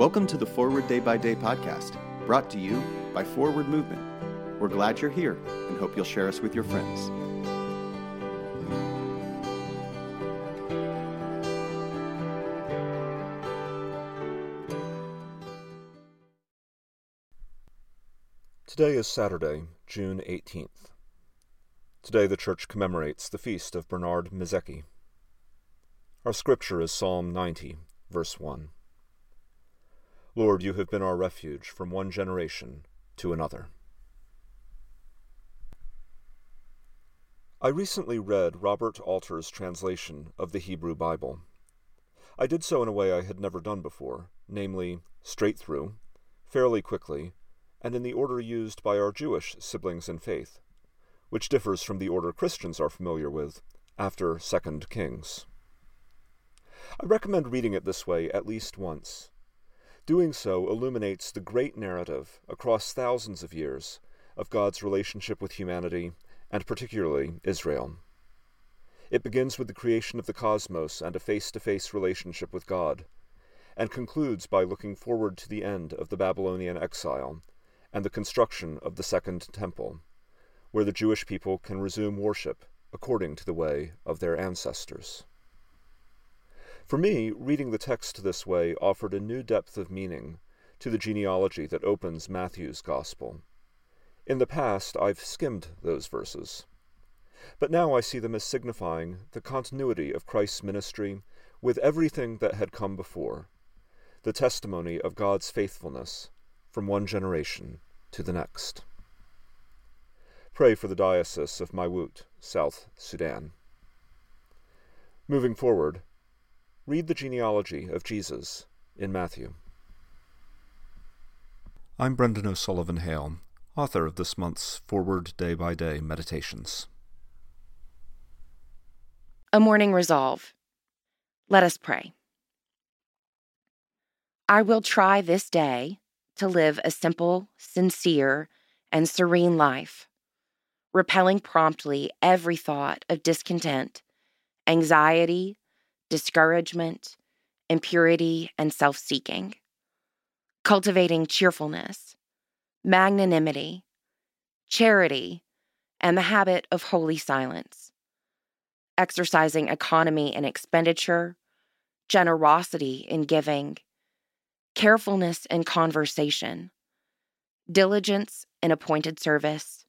Welcome to the Forward Day by Day podcast, brought to you by Forward Movement. We're glad you're here and hope you'll share us with your friends. Today is Saturday, June 18th. Today the Church commemorates the feast of Bernard Mizeki. Our scripture is Psalm 90, verse 1. Lord, you have been our refuge from one generation to another. I recently read Robert Alter's translation of the Hebrew Bible. I did so in a way I had never done before, namely, straight through, fairly quickly, and in the order used by our Jewish siblings in faith, which differs from the order Christians are familiar with after 2 Kings. I recommend reading it this way at least once. Doing so illuminates the great narrative across thousands of years of God's relationship with humanity, and particularly Israel. It begins with the creation of the cosmos and a face-to-face relationship with God, and concludes by looking forward to the end of the Babylonian exile and the construction of the Second Temple, where the Jewish people can resume worship according to the way of their ancestors. For me, reading the text this way offered a new depth of meaning to the genealogy that opens Matthew's Gospel. In the past, I've skimmed those verses, but now I see them as signifying the continuity of Christ's ministry with everything that had come before, the testimony of God's faithfulness from one generation to the next. Pray for the Diocese of Maiwut, South Sudan. Moving forward, read the genealogy of Jesus in Matthew. I'm Brendan O'Sullivan-Hale, author of this month's Forward Day by Day Meditations. A Morning Resolve. Let us pray. I will try this day to live a simple, sincere, and serene life, repelling promptly every thought of discontent, anxiety, discouragement, impurity, and self-seeking, cultivating cheerfulness, magnanimity, charity, and the habit of holy silence, exercising economy in expenditure, generosity in giving, carefulness in conversation, diligence in appointed service,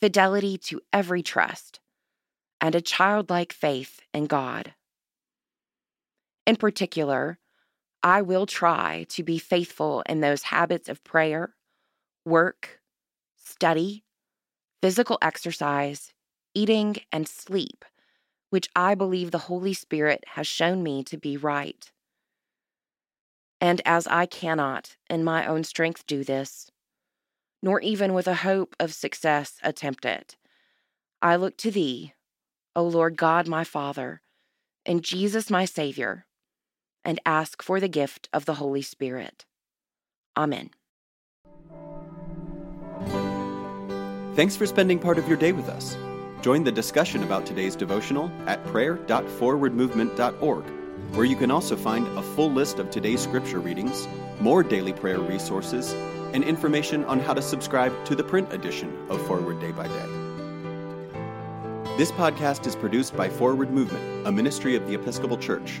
fidelity to every trust, and a childlike faith in God. In particular, I will try to be faithful in those habits of prayer, work, study, physical exercise, eating, and sleep, which I believe the Holy Spirit has shown me to be right. And as I cannot, in my own strength, do this, nor even with a hope of success attempt it, I look to Thee, O Lord God my Father, and Jesus my Savior, and ask for the gift of the Holy Spirit. Amen. Thanks for spending part of your day with us. Join the discussion about today's devotional at prayer.forwardmovement.org, where you can also find a full list of today's scripture readings, more daily prayer resources, and information on how to subscribe to the print edition of Forward Day by Day. This podcast is produced by Forward Movement, a ministry of the Episcopal Church.